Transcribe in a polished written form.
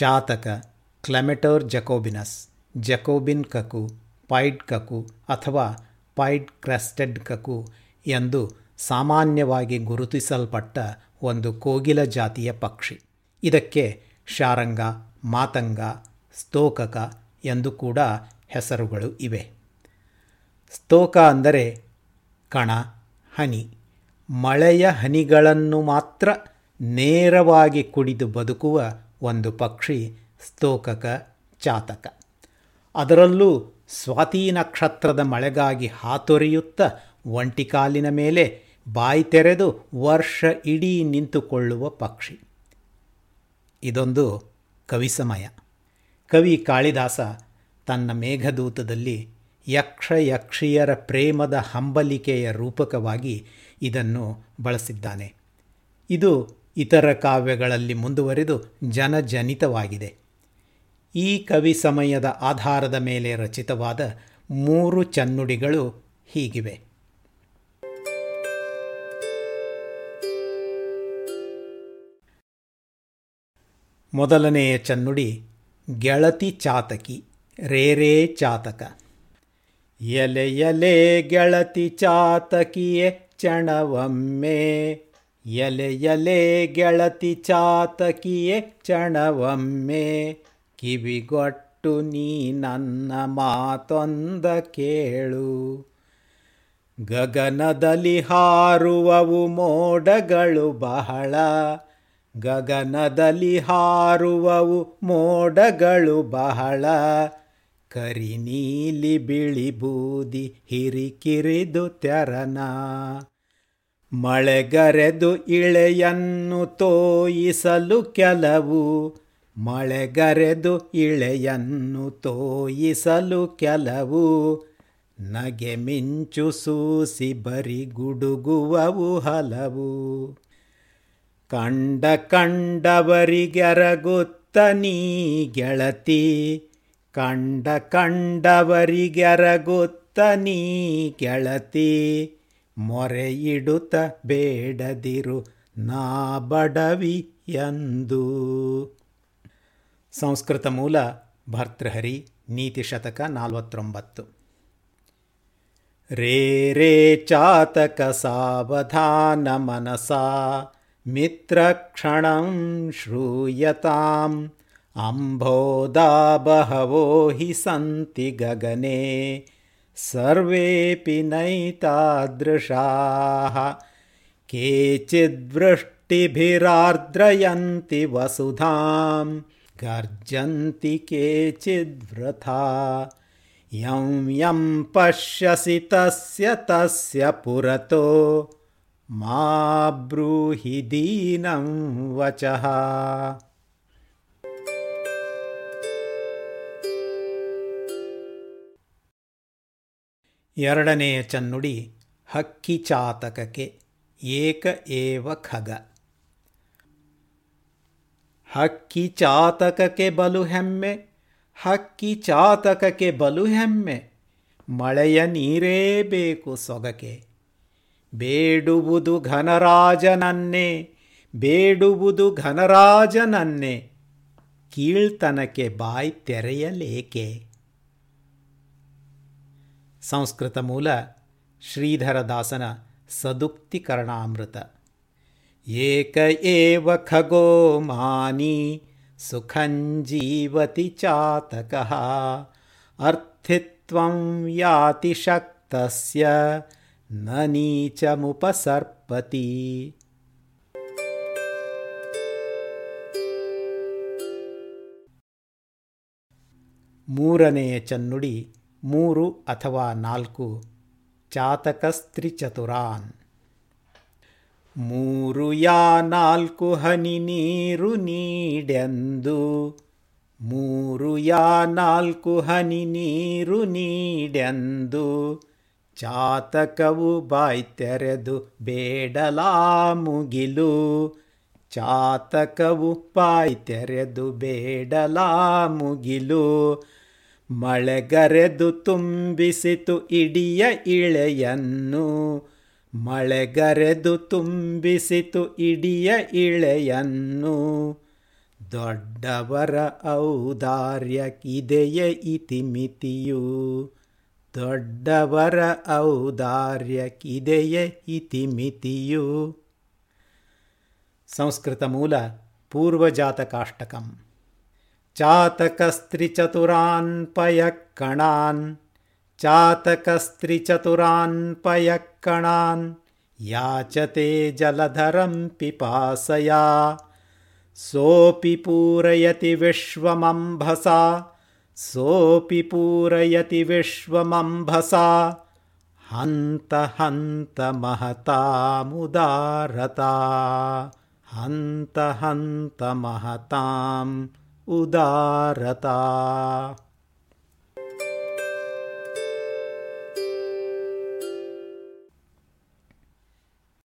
ಚಾತಕ, ಕ್ಲಮೆಟೋರ್ ಜಕೋಬಿನಸ್, ಜಕೋಬಿನ್ ಕಕು, paid ಕಕು ಅಥವಾ paid crested ಕಕು ಎಂದು ಸಾಮಾನ್ಯವಾಗಿ ಗುರುತಿಸಲ್ಪಟ್ಟ ಒಂದು ಕೋಗಿಲ ಜಾತಿಯ ಪಕ್ಷಿ. ಇದಕ್ಕೆ ಶಾರಂಗ, ಮಾತಂಗ, ಸ್ತೋಕಕ ಎಂದು ಕೂಡ ಹೆಸರುಗಳು ಇವೆ. ಸ್ತೋಕ ಅಂದರೆ ಕಣ, ಹನಿ. ಮಳೆಯ ಹನಿಗಳನ್ನು ಮಾತ್ರ ನೇರವಾಗಿ ಕುಡಿದು ಬದುಕುವ ಒಂದು ಪಕ್ಷಿ ಸ್ತೋಕಕ ಚಾತಕ. ಅದರಲ್ಲೂ ಸ್ವಾತಿ ನಕ್ಷತ್ರದ ಮಳೆಗಾಗಿ ಹಾತೊರೆಯುತ್ತಾ ಒಂಟಿಕಾಲಿನ ಮೇಲೆ ಬಾಯಿ ತೆರೆದು ವರ್ಷ ಇಡೀ ನಿಂತುಕೊಳ್ಳುವ ಪಕ್ಷಿ. ಇದೊಂದು ಕವಿಸಮಯ. ಕವಿ ಕಾಳಿದಾಸ ತನ್ನ ಮೇಘದೂತದಲ್ಲಿ ಯಕ್ಷಯಕ್ಷಿಯರ ಪ್ರೇಮದ ಹಂಬಲಿಕೆಯ ರೂಪಕವಾಗಿ ಇದನ್ನು ಬಳಸಿದ್ದಾನೆ. ಇದು ಇತರ ಕಾವ್ಯಗಳಲ್ಲಿ ಮುಂದುವರಿದು ಜನಜನಿತವಾಗಿದೆ. ಈ ಕವಿಸಮಯದ ಆಧಾರದ ಮೇಲೆ ರಚಿತವಾದ 3 ಚನ್ನುಡಿಗಳು ಹೀಗಿವೆ. ಮೊದಲನೆಯ ಚನ್ನುಡಿ ಗೆಳತಿ ಚಾತಕಿ, ರೇರೇ ಚಾತಕ. ಎಲೆ ಎಲೆ ಗೆಳತಿ ಚಾತಕಿಯೇ ಚಣವೊಮ್ಮೆ, ಎಲೆ ಎಲೆ ಗೆಳತಿ ಚಾತಕಿಯೇ ಚಣವೊಮ್ಮೆ, ಕಿವಿಗೊಟ್ಟು ನೀ ನನ್ನ ಮಾತೊಂದ ಕೇಳು. ಗಗನದಲ್ಲಿ ಹಾರುವವು ಮೋಡಗಳು ಬಹಳ, ಗಗನದಲ್ಲಿ ಹಾರುವವು ಮೋಡಗಳು ಬಹಳ, ಕರಿನೀಲಿ ಬಿಳಿ ಬೂದಿ ಹಿರಿಕಿರಿದು ತೆರನ. ಮಳೆಗರೆದು ಇಳೆಯನ್ನು ತೋಯಿಸಲು ಕೆಲವು, ಮಳೆಗರೆದು ಇಳೆಯನ್ನು ತೋಯಿಸಲು ಕೆಲವು, ನಗೆ ಮಿಂಚು ಸೂಸಿ ಬರಿಗುಡುಗುವವು ಹಲವು. ಕಂಡ ಕಂಡವರಿಗೆರಗುತ್ತ ನೀ ಗೆಳತಿ, ಕಂಡ ಕಂಡವರಿಗೆರಗುತ್ತ ನೀ ಗೆಳತಿ, ಮೊರೆಯಿಡುತ್ತ ಬೇಡದಿರು ನಾ ಬಡವಿ ಎಂದು. ಸಂಸ್ಕೃತ ಮೂಲ ಭರ್ತೃಹರಿ, ನೀತಿ ಶತಕ 49. ರೇ ರೇ ಚಾತಕ ಸಾವಧಾನ ಮನಸಾ, ಮಿತ್ರ ಕ್ಷಣಂ ಶ್ರೂಯತಾಂ, ಅಂಬೋದಾ ಬಹವೋ ಹಿ ಸಂತಿ ಗಗನೆ, ಸರ್ವೇಪಿ ನೈತಾದೃಶಾಃ, ಕೇಚಿದ್ವೃಷ್ಟಿಭಿರಾರ್ದ್ರಯಂತಿ ವಸುಧಾಂ, ಗರ್ಜಂತಿ ಕೇಚಿದ್ವೃಥಾ, ಯಂ ಯಂ ಪಶ್ಯಸಿ ತಸ್ಯ ತಸ್ಯ ಪುರತೋ, ಮಾ ಬ್ರೂಹಿ ದೀನಂ ವಚಃ. ಎರಡನೆಯ ಚನ್ನುಡಿ ಹಕ್ಕಿ ಚಾತಕಕ್ಕೆ ಏಕ ಏವ ಖಗ. ಹಕ್ಕಿ ಚಾತಕಕ್ಕೆ ಬಲು ಹೆಮ್ಮೆ, ಹಕ್ಕಿ ಚಾತಕಕ್ಕೆ ಬಲು ಹೆಮ್ಮೆ, ಮಳೆಯ ನೀರೇ ಬೇಕು ಸೊಗಕೆ. ಬೇಡುವುದು ಘನರಾಜನನ್ನೇ, ಬೇಡುವುದು ಘನರಾಜನನ್ನೇ, ಕೀಳ್ತನಕ್ಕೆ ಬಾಯಿ ತೆರೆಯಲೇಕೆ. ಸಂಸ್ಕೃತ ಮೂಲ ಶ್ರೀಧರ ದಾಸನ ಸದುಕ್ತಿಕರ್ಣಾಮೃತ. ಏಕ ಏವ ಖಗೋ ಮಾನಿ, ಸುಖಂಜೀವತಿ ಚಾತಕಃ, ಅರ್ಥಿತ್ವಂ ಯಾತಿ ಶಕ್ತಸ್ಯ, ನ ನೀಚ ಮುಪಸರ್ಪತಿ. ಮೂರನೆಯ ಚನ್ನುಡಿ 3 ಅಥವಾ 4 ಚಾತಕ ಸ್ತ್ರೀ ಚತುರಾನ್. 3 ಯಾ 4 ಹನಿ ನೀರು ನೀಡೆಂದು, 3 ಯಾ 4 ಹನಿ ನೀರು ನೀಡೆಂದು, ಚಾತಕವು ಬಾಯಿ ತೆರೆದು ಬೇಡಲಾ ಮುಗಿಲು, ಚಾತಕವು ಬಾಯಿ ತೆರೆದು ಬೇಡಲಾ ಮುಗಿಲು, ಮಳೆಗರೆದು ತುಂಬಿಸಿತು ಇಡಿಯ ಇಳೆಯನ್ನು, ಮಳೆಗರೆದು ತುಂಬಿಸಿತು ಇಡಿಯ ಇಳೆಯನ್ನು, ದೊಡ್ಡವರ ಔದಾರ್ಯಕ್ಕಿದೆಯೇ ಇತಿ ಮಿತಿಯು, ದೊಡ್ಡವರ ಔದಾರ್ಯಕ್ಕಿದೆಯೇ ಇತಿ ಮಿತಿಯು. ಸಂಸ್ಕೃತ ಮೂಲ ಪೂರ್ವಜಾತಕಾಷ್ಟಕಂ. ಚಾತಕಸ್ತ್ರಿಚತುರಾನ್ ಪಯಕ್ಕಣಾನ್ ಯಾಚತೆ ಜಲಧರಂ ಪಿಪಾಸಯಾ ಸೋಪಿ ಪೂರಯತಿ ವಿಶ್ವಮಂಭಸಾ ಹಂತ ಹಂತ ಮಹತಾಮುದಾರತಾ ಹಂತ ಹಂತ ಮಹತಾಂ ಉದಾರತಾ.